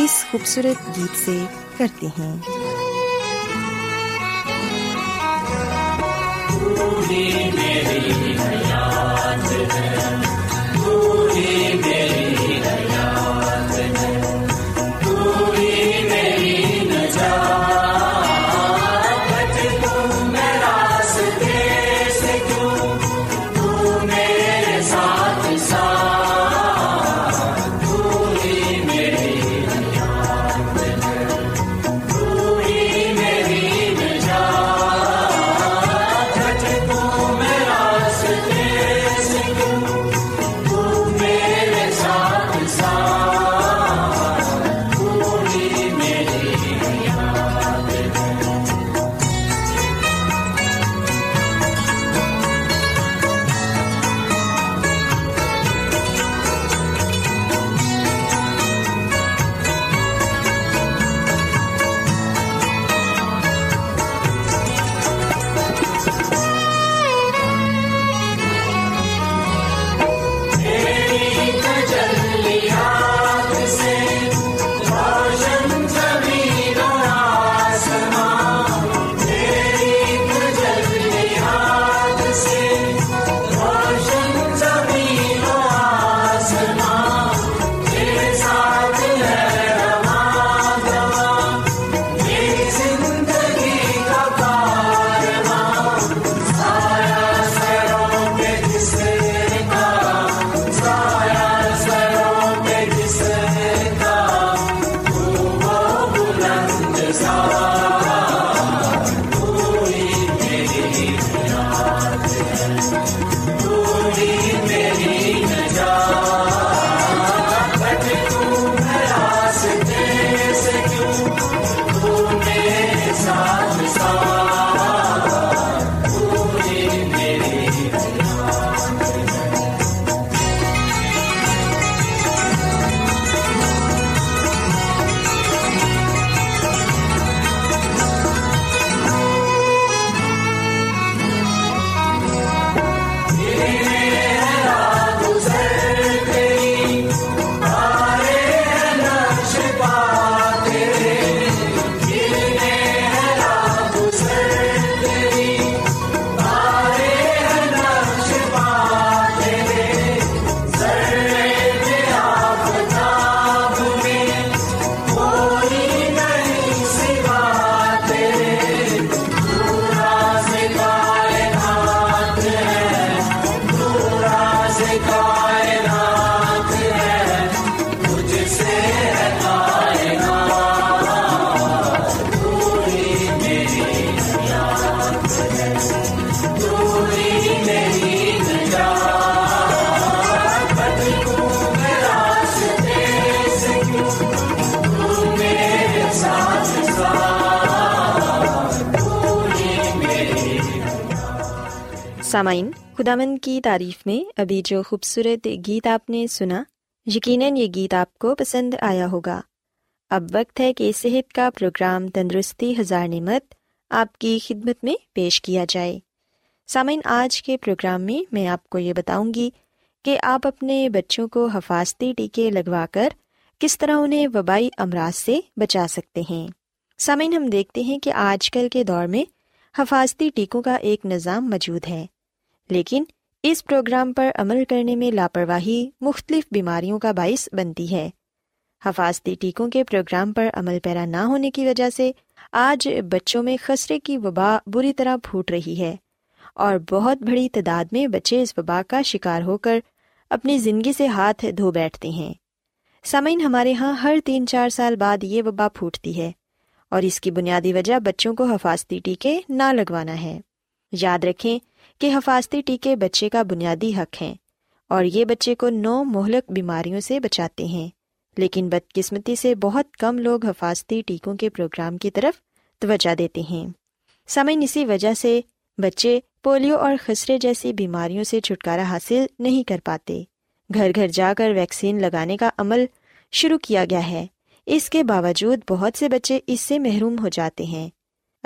اس خوبصورت گیت سے کرتے ہیں۔ پوری میری حیات ہے، پوری میری حیات ہے، پوری میری نجات تو میں راستے سے تو میرے ساتھ سامعین، خداوند کی تعریف میں ابھی جو خوبصورت گیت آپ نے سنا، یقیناً یہ گیت آپ کو پسند آیا ہوگا۔ اب وقت ہے کہ صحت کا پروگرام تندرستی ہزار نعمت آپ کی خدمت میں پیش کیا جائے۔ سامعین، آج کے پروگرام میں میں آپ کو یہ بتاؤں گی کہ آپ اپنے بچوں کو حفاظتی ٹیکے لگوا کر کس طرح انہیں وبائی امراض سے بچا سکتے ہیں۔ سامعین، ہم دیکھتے ہیں کہ آج کل کے دور میں حفاظتی ٹیکوں کا ایک نظام موجود ہے، لیکن اس پروگرام پر عمل کرنے میں لاپرواہی مختلف بیماریوں کا باعث بنتی ہے۔ حفاظتی ٹیکوں کے پروگرام پر عمل پیرا نہ ہونے کی وجہ سے آج بچوں میں خسرے کی وبا بری طرح پھوٹ رہی ہے، اور بہت بڑی تعداد میں بچے اس وبا کا شکار ہو کر اپنی زندگی سے ہاتھ دھو بیٹھتے ہیں۔ سامعین، ہمارے ہاں ہر 3-4 سال بعد یہ وبا پھوٹتی ہے، اور اس کی بنیادی وجہ بچوں کو حفاظتی ٹیکے نہ لگوانا ہے۔ یاد رکھیں کہ حفاظتی ٹیکے بچے کا بنیادی حق ہیں، اور یہ بچے کو 9 مہلک بیماریوں سے بچاتے ہیں، لیکن بدقسمتی سے بہت کم لوگ حفاظتی ٹیکوں کے پروگرام کی طرف توجہ دیتے ہیں۔ سامعین، اسی وجہ سے بچے پولیو اور خسرے جیسی بیماریوں سے چھٹکارا حاصل نہیں کر پاتے۔ گھر گھر جا کر ویکسین لگانے کا عمل شروع کیا گیا ہے، اس کے باوجود بہت سے بچے اس سے محروم ہو جاتے ہیں۔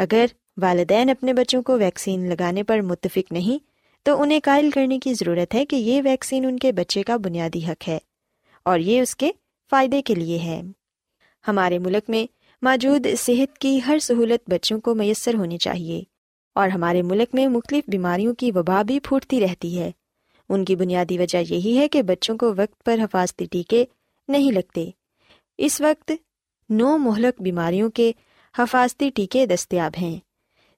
اگر والدین اپنے بچوں کو ویکسین لگانے پر متفق نہیں تو انہیں قائل کرنے کی ضرورت ہے کہ یہ ویکسین ان کے بچے کا بنیادی حق ہے، اور یہ اس کے فائدے کے لیے ہے۔ ہمارے ملک میں موجود صحت کی ہر سہولت بچوں کو میسر ہونی چاہیے، اور ہمارے ملک میں مختلف بیماریوں کی وبا بھی پھوٹتی رہتی ہے۔ ان کی بنیادی وجہ یہی ہے کہ بچوں کو وقت پر حفاظتی ٹیکے نہیں لگتے۔ اس وقت 9 مہلک بیماریوں کے حفاظتی ٹیکے دستیاب ہیں۔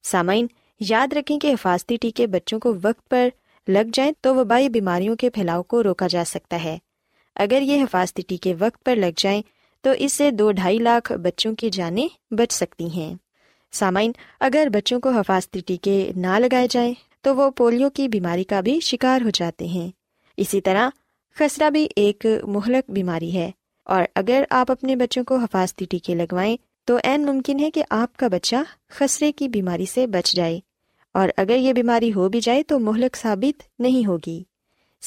سامعین، یاد رکھیں کہ حفاظتی ٹیکے بچوں کو وقت پر لگ جائیں تو وبائی بیماریوں کے پھیلاؤ کو روکا جا سکتا ہے۔ اگر یہ حفاظتی ٹیکے وقت پر لگ جائیں تو اس سے 2-2.5 لاکھ بچوں کی جانیں بچ سکتی ہیں۔ سامعین، اگر بچوں کو حفاظتی ٹیکے نہ لگائے جائیں تو وہ پولیو کی بیماری کا بھی شکار ہو جاتے ہیں۔ اسی طرح خسرہ بھی 1 مہلک بیماری ہے، اور اگر آپ اپنے بچوں کو حفاظتی ٹیکے لگوائیں تو عین ممکن ہے کہ آپ کا بچہ خسرے کی بیماری سے بچ جائے، اور اگر یہ بیماری ہو بھی جائے تو مہلک ثابت نہیں ہوگی۔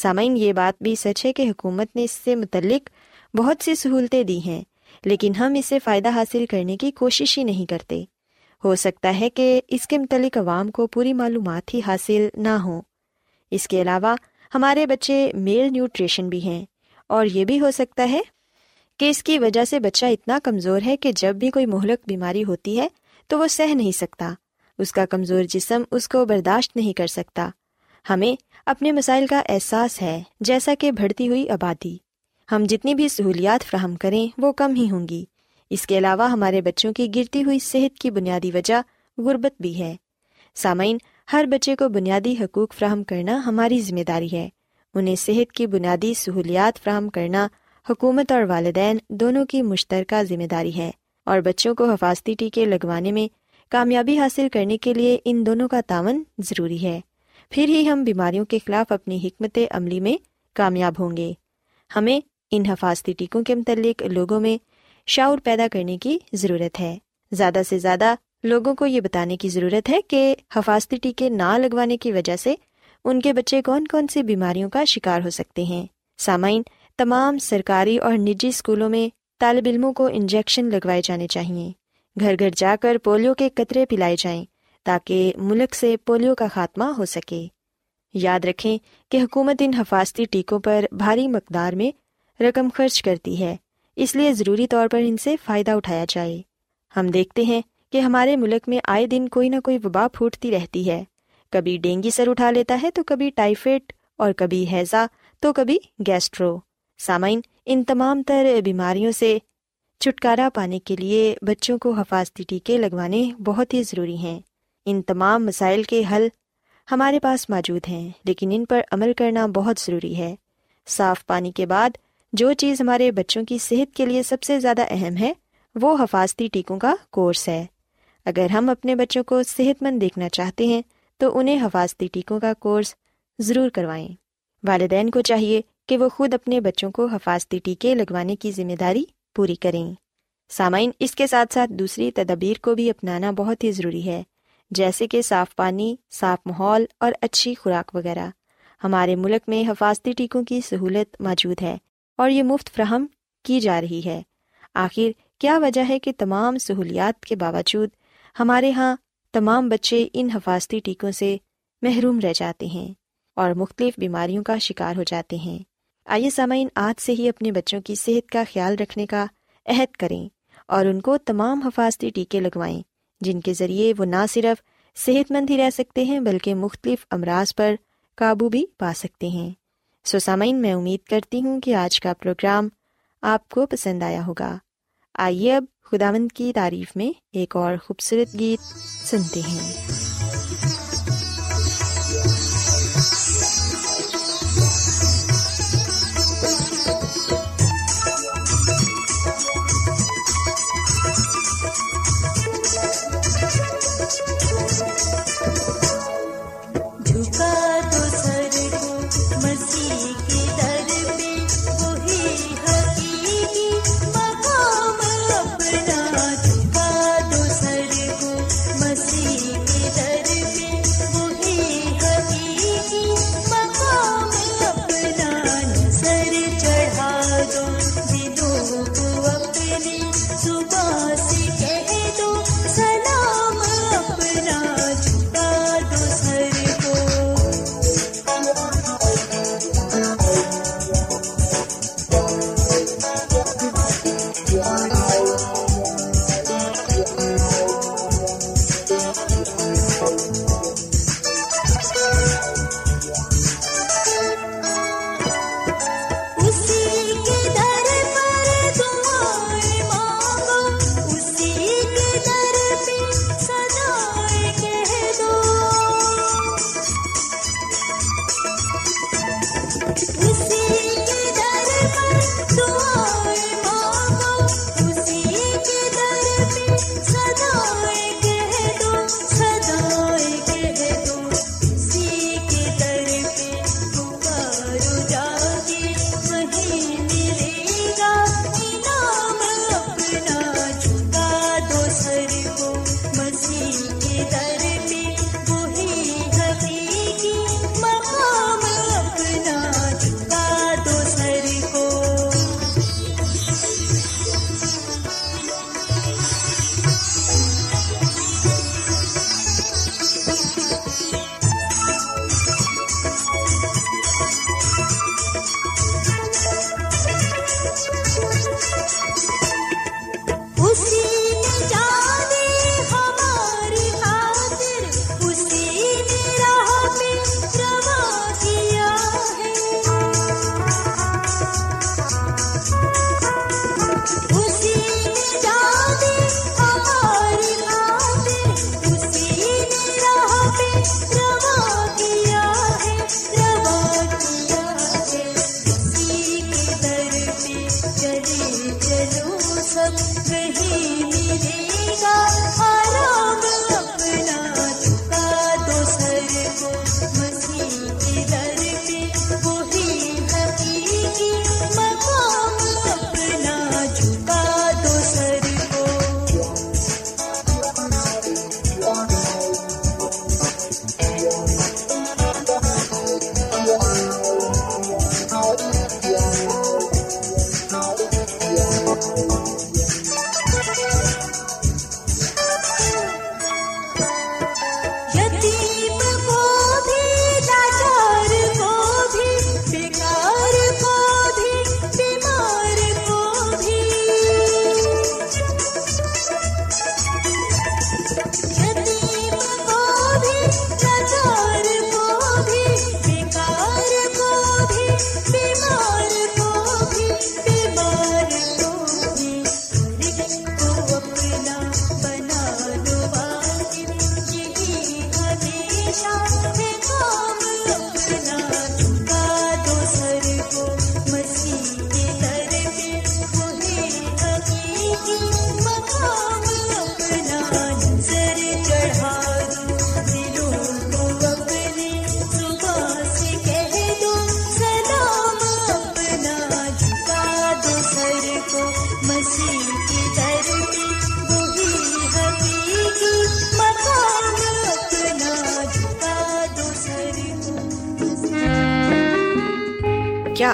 سامعین، یہ بات بھی سچ ہے کہ حکومت نے اس سے متعلق بہت سی سہولتیں دی ہیں، لیکن ہم اس سے فائدہ حاصل کرنے کی کوشش ہی نہیں کرتے۔ ہو سکتا ہے کہ اس کے متعلق عوام کو پوری معلومات ہی حاصل نہ ہوں۔ اس کے علاوہ ہمارے بچے میل نیوٹریشن بھی ہیں، اور یہ بھی ہو سکتا ہے کہ اس کی وجہ سے بچہ اتنا کمزور ہے کہ جب بھی کوئی مہلک بیماری ہوتی ہے تو وہ سہ نہیں سکتا، اس کا کمزور جسم اس کو برداشت نہیں کر سکتا۔ ہمیں اپنے مسائل کا احساس ہے، جیسا کہ بڑھتی ہوئی آبادی، ہم جتنی بھی سہولیات فراہم کریں وہ کم ہی ہوں گی۔ اس کے علاوہ ہمارے بچوں کی گرتی ہوئی صحت کی بنیادی وجہ غربت بھی ہے۔ سامعین، ہر بچے کو بنیادی حقوق فراہم کرنا ہماری ذمہ داری ہے۔ انہیں صحت کی بنیادی سہولیات فراہم کرنا حکومت اور والدین دونوں کی مشترکہ ذمہ داری ہے، اور بچوں کو حفاظتی ٹیکے لگوانے میں کامیابی حاصل کرنے کے لیے ان دونوں کا تعاون ضروری ہے، پھر ہی ہم بیماریوں کے خلاف اپنی حکمت عملی میں کامیاب ہوں گے۔ ہمیں ان حفاظتی ٹیکوں کے متعلق لوگوں میں شعور پیدا کرنے کی ضرورت ہے۔ زیادہ سے زیادہ لوگوں کو یہ بتانے کی ضرورت ہے کہ حفاظتی ٹیکے نہ لگوانے کی وجہ سے ان کے بچے کون کون سی بیماریوں کا شکار ہو سکتے ہیں۔ سامعین، تمام سرکاری اور نجی اسکولوں میں طالب علموں کو انجیکشن لگوائے جانے چاہئیں، گھر گھر جا کر پولیو کے قطرے پلائے جائیں تاکہ ملک سے پولیو کا خاتمہ ہو سکے۔ یاد رکھیں کہ حکومت ان حفاظتی ٹیکوں پر بھاری مقدار میں رقم خرچ کرتی ہے، اس لیے ضروری طور پر ان سے فائدہ اٹھایا جائے۔ ہم دیکھتے ہیں کہ ہمارے ملک میں آئے دن کوئی نہ کوئی وبا پھوٹتی رہتی ہے، کبھی ڈینگی سر اٹھا لیتا ہے تو کبھی ٹائیفائڈ، اور کبھی ہیضہ تو کبھی گیسٹرو۔ سامعین، ان تمام تر بیماریوں سے چھٹکارا پانے کے لیے بچوں کو حفاظتی ٹیکے لگوانے بہت ہی ضروری ہیں۔ ان تمام مسائل کے حل ہمارے پاس موجود ہیں، لیکن ان پر عمل کرنا بہت ضروری ہے۔ صاف پانی کے بعد جو چیز ہمارے بچوں کی صحت کے لیے سب سے زیادہ اہم ہے وہ حفاظتی ٹیکوں کا کورس ہے۔ اگر ہم اپنے بچوں کو صحت مند دیکھنا چاہتے ہیں تو انہیں حفاظتی ٹیکوں کا کورس ضرور کروائیں۔ والدین کو چاہیے کہ وہ خود اپنے بچوں کو حفاظتی ٹیکے لگوانے کی ذمہ داری پوری کریں۔ سامعین، اس کے ساتھ ساتھ دوسری تدابیر کو بھی اپنانا بہت ہی ضروری ہے، جیسے کہ صاف پانی، صاف ماحول اور اچھی خوراک وغیرہ۔ ہمارے ملک میں حفاظتی ٹیکوں کی سہولت موجود ہے، اور یہ مفت فراہم کی جا رہی ہے۔ آخر کیا وجہ ہے کہ تمام سہولیات کے باوجود ہمارے ہاں تمام بچے ان حفاظتی ٹیکوں سے محروم رہ جاتے ہیں اور مختلف بیماریوں کا شکار ہو جاتے ہیں۔ آئیے سامعین، آج سے ہی اپنے بچوں کی صحت کا خیال رکھنے کا عہد کریں اور ان کو تمام حفاظتی ٹیکے لگوائیں، جن کے ذریعے وہ نہ صرف صحت مند ہی رہ سکتے ہیں بلکہ مختلف امراض پر قابو بھی پا سکتے ہیں۔ سامعین، میں امید کرتی ہوں کہ آج کا پروگرام آپ کو پسند آیا ہوگا۔ آئیے اب خداوند کی تعریف میں ایک اور خوبصورت گیت سنتے ہیں۔ کیا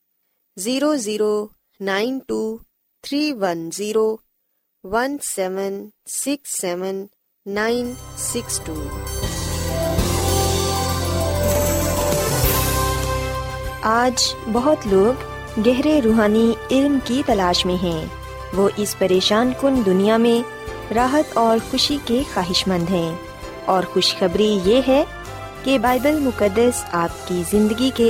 00923101767962۔ آج بہت لوگ گہرے روحانی علم کی تلاش میں ہیں، وہ اس پریشان کن دنیا میں راحت اور خوشی کے خواہش مند ہیں، اور خوشخبری یہ ہے کہ بائبل مقدس آپ کی زندگی کے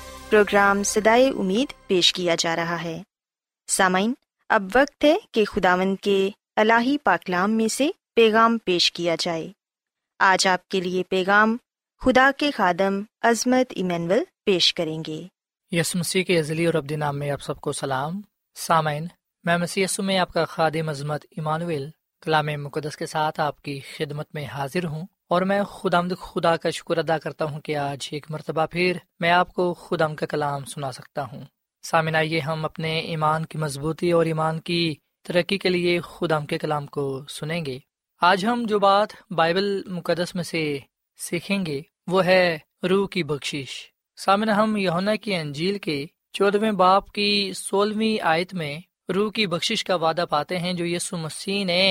پروگرام صدائے امید پیش کیا جا رہا ہے۔ سامعین، اب وقت ہے کہ خداوند کے الہی پاکلام میں سے پیغام پیش کیا جائے۔ آج آپ کے لیے پیغام خدا کے خادم عظمت ایمینول پیش کریں گے۔ یسوع مسیح کے ازلی اور ابدی نام میں آپ سب کو سلام۔ سامعین، میں مسیح یسوع میں آپ کا خادم عظمت ایمانویل کلام مقدس کے ساتھ آپ کی خدمت میں حاضر ہوں، اور میں خداوند خدا کا شکر ادا کرتا ہوں کہ آج ایک مرتبہ پھر میں آپ کو خداوند کا کلام سنا سکتا ہوں۔ سامعین، آئیے ہم اپنے ایمان کی مضبوطی اور ایمان کی ترقی کے لیے خداوند کے کلام کو سنیں گے۔ آج ہم جو بات بائبل مقدس میں سے سیکھیں گے وہ ہے روح کی بخشش۔ سامعین، ہم یوحنا کی انجیل کے 14ویں باب کی 16ویں آیت میں روح کی بخشش کا وعدہ پاتے ہیں جو یسوع مسیح نے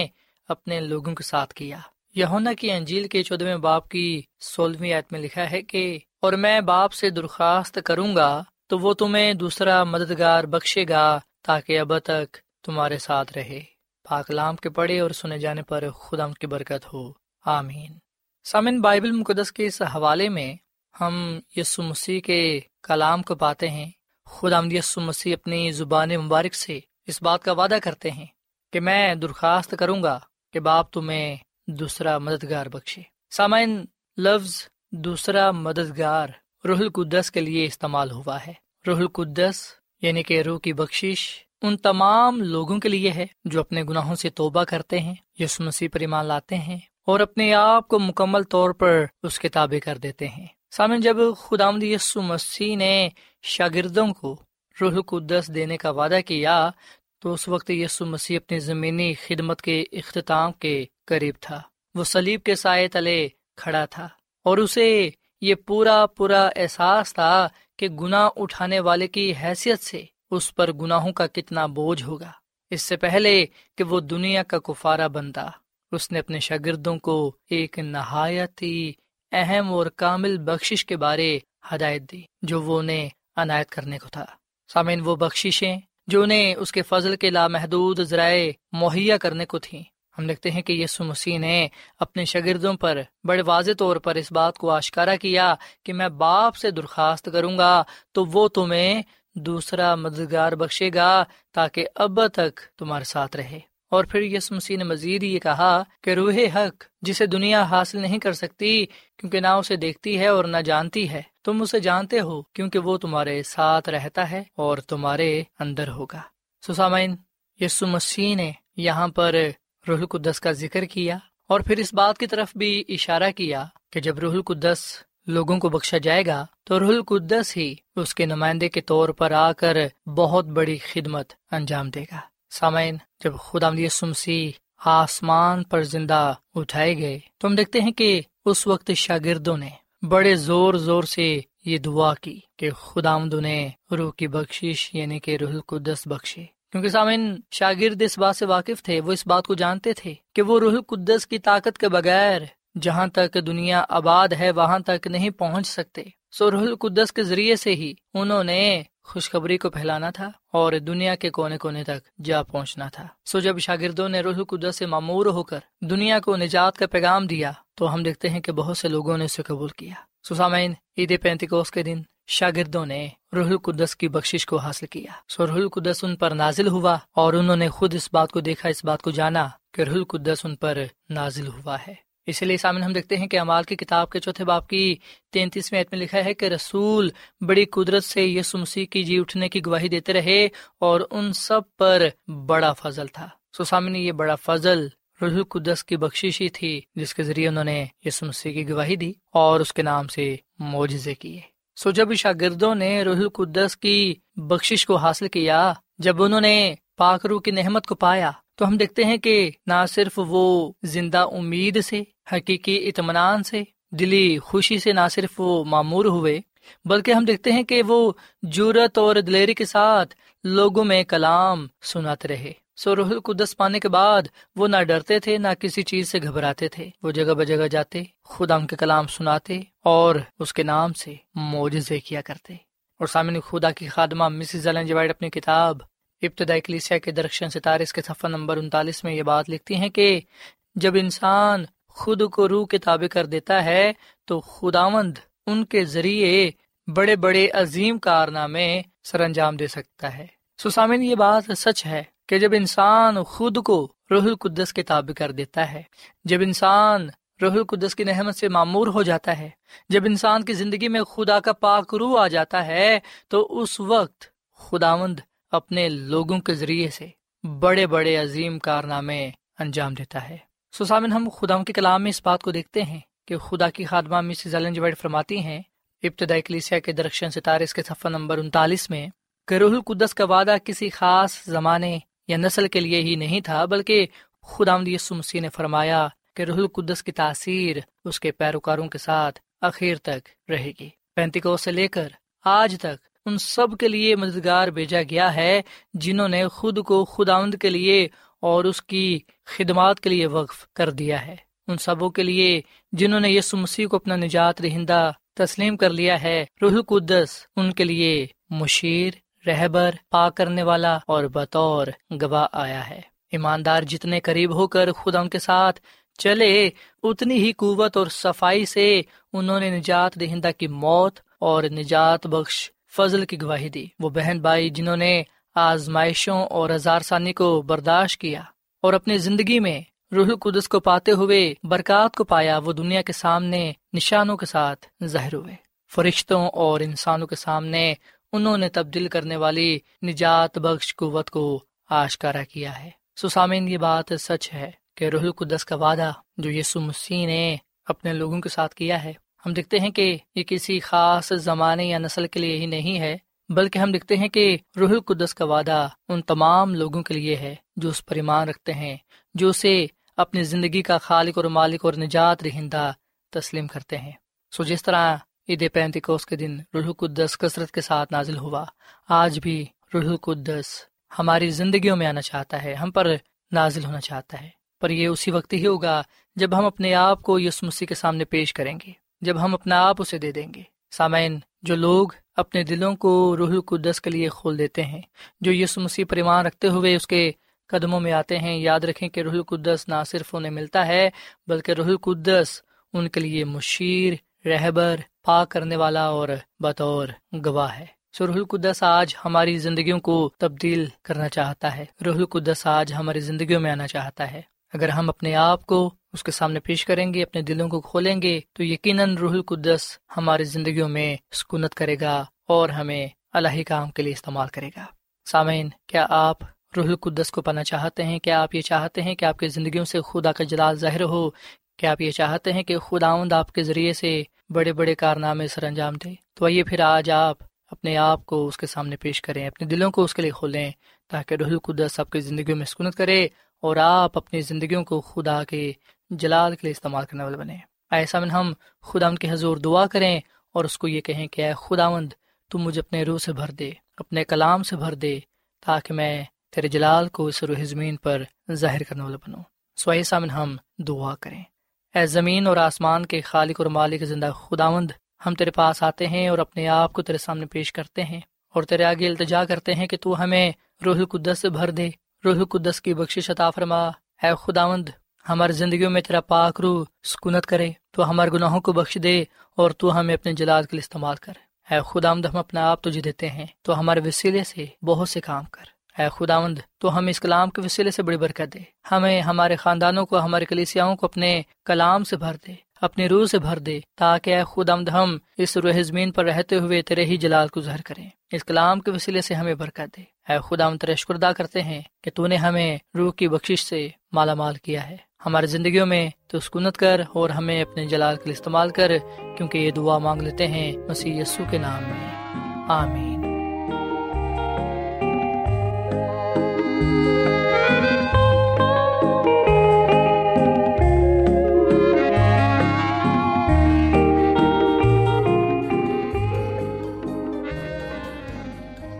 اپنے لوگوں کے ساتھ کیا۔ یوحنا کی انجیل کے 14ویں باب کی 16ویں آیت میں لکھا ہے کہ اور میں باپ سے درخواست کروں گا تو وہ تمہیں دوسرا مددگار بخشے گا تاکہ اب تک تمہارے ساتھ رہے۔ پاک کلام کے پڑھے اور سنے جانے پر خدا کی برکت ہو، آمین۔ سامعین، بائبل مقدس کے اس حوالے میں ہم یسوع مسیح کے کلام کو پاتے ہیں۔ خدا یسوع مسیح اپنی زبان مبارک سے اس بات کا وعدہ کرتے ہیں کہ میں درخواست کروں گا کہ باپ تمہیں دوسرا مددگار بخشے۔ سامعین، لفظ دوسرا مددگار روح القدس کے لیے استعمال ہوا ہے۔ روح القدس یعنی کہ روح کی بخشش ان تمام لوگوں کے لیے ہے جو اپنے گناہوں سے توبہ کرتے ہیں، یسوع مسیح پر ایمان لاتے ہیں اور اپنے آپ کو مکمل طور پر اس کے تابع کر دیتے ہیں۔ سامعین، جب خداوند یسوع مسیح نے شاگردوں کو روح القدس دینے کا وعدہ کیا تو اس وقت یسوع مسیح اپنی زمینی خدمت کے اختتام کے قریب تھا۔ وہ صلیب کے سائے تلے کھڑا تھا اور اسے یہ پورا احساس تھا کہ گناہ اٹھانے والے کی حیثیت سے اس پر گناہوں کا کتنا بوجھ ہوگا۔ اس سے پہلے کہ وہ دنیا کا کفارہ بنتا، اس نے اپنے شاگردوں کو ایک نہایت ہی اہم اور کامل بخشش کے بارے ہدایت دی جو وہ انہیں عنایت کرنے کو تھا۔ سامعین، وہ بخششیں جو انہیں اس کے فضل کے لامحدود ذرائع مہیا کرنے کو تھیں۔ ہم دیکھتے ہیں کہ یسوع مسیح نے اپنے شاگردوں پر بڑے واضح طور پر اس بات کو آشکارا کیا کہ میں باپ سے درخواست کروں گا تو وہ تمہیں دوسرا مددگار بخشے گا تاکہ اب تک تمہارے ساتھ رہے۔ اور پھر یسوع مسیح نے مزید یہ کہا کہ روح حق جسے دنیا حاصل نہیں کر سکتی کیونکہ نہ اسے دیکھتی ہے اور نہ جانتی ہے، تم اسے جانتے ہو کیونکہ وہ تمہارے ساتھ رہتا ہے اور تمہارے اندر ہوگا۔ سامعین، یسوع مسیح نے یہاں پر روح القدس کا ذکر کیا اور پھر اس بات کی طرف بھی اشارہ کیا کہ جب روح القدس لوگوں کو بخشا جائے گا تو روح القدس ہی اس کے نمائندے کے طور پر آ کر بہت بڑی خدمت انجام دے گا۔ سامعین، جب خداوند یسوع مسیح آسمان پر زندہ اٹھائے گئے تو ہم دیکھتے ہیں کہ اس وقت شاگردوں نے بڑے زور زور سے یہ دعا کی کہ خداوند نے روح کی بخشش یعنی کہ روح القدس بخشے، کیونکہ سامعین شاگرد اس بات سے واقف تھے، وہ اس بات کو جانتے تھے کہ وہ روح القدس کی طاقت کے بغیر جہاں تک دنیا آباد ہے وہاں تک نہیں پہنچ سکتے۔ سو روح القدس کے ذریعے سے ہی انہوں نے خوشخبری کو پھیلانا تھا اور دنیا کے کونے کونے تک جا پہنچنا تھا۔ سو جب شاگردوں نے روح القدس سے معمور ہو کر دنیا کو نجات کا پیغام دیا تو ہم دیکھتے ہیں کہ بہت سے لوگوں نے اسے قبول کیا۔ سو سامعین عید پینتیکوست کے دن شاگردوں نے روح القدس کی بخشش کو حاصل کیا۔ سو روح القدس ان پر نازل ہوا اور انہوں نے خود اس بات کو دیکھا، اس بات کو جانا کہ روح القدس ان پر نازل ہوا ہے۔ اس لیے سامنے ہم دیکھتے ہیں کہ اعمال کی کتاب کے 4 باب کی 33 آیت میں لکھا ہے کہ رسول بڑی قدرت سے یسوع مسیح کی جی اٹھنے کی گواہی دیتے رہے اور ان سب پر بڑا فضل تھا۔ سو سامنے یہ بڑا فضل روح القدس کی بخشش ہی تھی جس کے ذریعے انہوں نے یسوع مسیح کی گواہی دی اور اس کے نام سے معجزے کیے۔ سو جب شاگردوں نے روح القدس کی بخشش کو حاصل کیا، جب انہوں نے پاک روح کی نعمت کو پایا تو ہم دیکھتے ہیں کہ نہ صرف وہ زندہ امید سے، حقیقی اطمینان سے، دلی خوشی سے نہ صرف وہ معمور ہوئے بلکہ ہم دیکھتے ہیں کہ وہ جرأت اور دلیری کے ساتھ لوگوں میں کلام سناتے رہے۔ سو روح القدس پانے کے بعد وہ نہ ڈرتے تھے، نہ کسی چیز سے گھبراتے تھے، وہ جگہ بہ جگہ جاتے، خدا ان کے کلام سناتے اور اس کے نام سے معجزے کیا کرتے۔ اور سامنے خدا کی خادمہ مسز ایلن جی وائٹ اپنی کتاب ابتدائی کلیسیا کے درخشن ستارے اس کے صفحہ نمبر 39 میں یہ بات لکھتی ہیں کہ جب انسان خود کو روح کے تابع کر دیتا ہے تو خداوند ان کے ذریعے بڑے بڑے عظیم کارنامے سر انجام دے سکتا ہے۔ سو سامعین یہ بات سچ ہے کہ جب انسان خود کو روح القدس کے تابع کر دیتا ہے، جب انسان روح القدس کی نعمت سے معمور ہو جاتا ہے، جب انسان کی زندگی میں خدا کا پاک روح آ جاتا ہے تو اس وقت خداوند اپنے لوگوں کے ذریعے سے بڑے بڑے عظیم کارنامے انجام دیتا ہے۔ سو سامن ہم خدا کے کلام میں اس بات کو دیکھتے ہیں کہ خدا کی خادمہ مسز ایلن جی وائٹ فرماتی ہیں ابتدائی کلیسیا کے درخشن ستارے اس کے صفحہ نمبر 39 میں کہ روح القدس کا وعدہ کسی خاص زمانے یا نسل کے لیے ہی نہیں تھا، بلکہ خداوند یسوع مسیح نے فرمایا کہ روح القدس کی تاثیر اس کے پیروکاروں کے ساتھ آخر تک رہے گی۔ پینتیکوست سے لے کر آج تک ان سب کے لیے مددگار بھیجا گیا ہے جنہوں نے خود کو خداوند کے لیے اور اس کی خدمات کے لیے وقف کر دیا ہے، ان سبوں کے لیے جنہوں نے یسوع مسیح کو اپنا نجات دہندہ تسلیم کر لیا ہے۔ روح القدس ان کے لیے مشیر، رہبر، پاک کرنے والا اور بطور گواہ آیا ہے۔ ایماندار جتنے قریب ہو کر خدا ان کے ساتھ چلے، اتنی ہی قوت اور صفائی سے انہوں نے نجات دہندہ کی موت اور نجات بخش فضل کی گواہی دی۔ وہ بہن بھائی جنہوں نے آزمائشوں اور ہزار سانی کو برداشت کیا اور اپنی زندگی میں روح القدس کو پاتے ہوئے برکات کو پایا، وہ دنیا کے سامنے نشانوں کے ساتھ ظاہر ہوئے۔ فرشتوں اور انسانوں کے سامنے انہوں نے تبدیل کرنے والی نجات بخش قوت کو آشکارا کیا ہے۔ سو سامعین یہ بات سچ ہے کہ روح القدس کا وعدہ جو یسوع مسیح نے اپنے لوگوں کے ساتھ کیا ہے، ہم دیکھتے ہیں کہ یہ کسی خاص زمانے یا نسل کے لیے ہی نہیں ہے، بلکہ ہم دیکھتے ہیں کہ روح القدس کا وعدہ ان تمام لوگوں کے لیے ہے جو اس پر ایمان رکھتے ہیں، جو اسے اپنی زندگی کا خالق اور مالک اور نجات دہندہ تسلیم کرتے ہیں۔ سو جس طرح عید پینتیکوست کے دن روح القدس کثرت کے ساتھ نازل ہوا، آج بھی روح القدس ہماری زندگیوں میں آنا چاہتا ہے، ہم پر نازل ہونا چاہتا ہے، پر یہ اسی وقت ہی ہوگا جب ہم اپنے آپ کو یسوع مسیح کے سامنے پیش کریں گے، جب ہم اپنا آپ اسے دے دیں گے۔ سامعین جو لوگ اپنے دلوں کو روح القدس کے لیے کھول دیتے ہیں، جو یسوع مسیح پر ایمان رکھتے ہوئے اس کے قدموں میں آتے ہیں، یاد رکھیں کہ روح القدس نہ صرف انہیں ملتا ہے بلکہ روح القدس ان کے لیے مشیر، رہبر، پاک کرنے والا اور بطور گواہ ہے۔ سو روح القدس آج ہماری زندگیوں کو تبدیل کرنا چاہتا ہے، روح القدس آج ہماری زندگیوں میں آنا چاہتا ہے۔ اگر ہم اپنے آپ کو اس کے سامنے پیش کریں گے، اپنے دلوں کو کھولیں گے تو یقیناً روح القدس ہماری زندگیوں میں سکونت کرے گا اور ہمیں الہی کام کے لیے استعمال کرے گا۔ سامعین کیا آپ روح القدس کو پانا چاہتے ہیں؟ کیا آپ یہ چاہتے ہیں کہ آپ کی زندگیوں سے خدا کا جلال ظاہر ہو؟ کیا آپ یہ چاہتے ہیں کہ خداوند آپ کے ذریعے سے بڑے بڑے کارنامے سر انجام دے؟ تو آئیے پھر آج آپ اپنے آپ کو اس کے سامنے پیش کریں، اپنے دلوں کو اس کے لیے کھولیں تاکہ روح القدس آپ کی زندگیوں میں سکونت کرے اور آپ اپنی زندگیوں کو خدا کے جلال کے لیے استعمال کرنے والے بنیں۔ آئے سامن ہم خداوند کے حضور دعا کریں اور اس کو یہ کہیں کہ اے خداوند تو مجھے اپنے روح سے بھر دے، اپنے کلام سے بھر دے، تاکہ میں تیرے جلال کو اس روح زمین پر ظاہر کرنے والا بنوں۔ سو آئے سامن ہم دعا کریں۔ اے زمین اور آسمان کے خالق اور مالک زندہ خداوند، ہم تیرے پاس آتے ہیں اور اپنے آپ کو تیرے سامنے پیش کرتے ہیں اور تیرے آگے التجا کرتے ہیں کہ تو ہمیں روح القدس سے بھر دے، روح القدس کی بخشش عطا فرما۔ اے خداوند ہماری زندگیوں میں تیرا پاک روح سکونت کرے، تو ہمارے گناہوں کو بخش دے اور تو ہمیں اپنے جلال کے لیے استعمال کر۔ اے خداوند ہم اپنا آپ تجھے دیتے ہیں، تو ہمارے وسیلے سے بہت سے کام کر۔ اے خداوند تو ہم اس کلام کے وسیلے سے بڑی برکت دے، ہمیں، ہمارے خاندانوں کو، ہمارے کلیسیاؤں کو اپنے کلام سے بھر دے، اپنی روح سے بھر دے، تاکہ اے خداوند ہم اس روح زمین پر رہتے ہوئے تیرے ہی جلال کو ظاہر کریں۔ اس کلام کے وسیلے سے ہمیں برکت دے۔ اے خداوند تیرا شکر ادا کرتے ہیں کہ تو نے ہمیں روح کی بخشش سے مالا مال کیا ہے۔ ہماری زندگیوں میں تو سکونت کر اور ہمیں اپنے جلال کے لیے استعمال کر، کیونکہ یہ دعا مانگ لیتے ہیں مسیح یسوع کے نام میں، آمین۔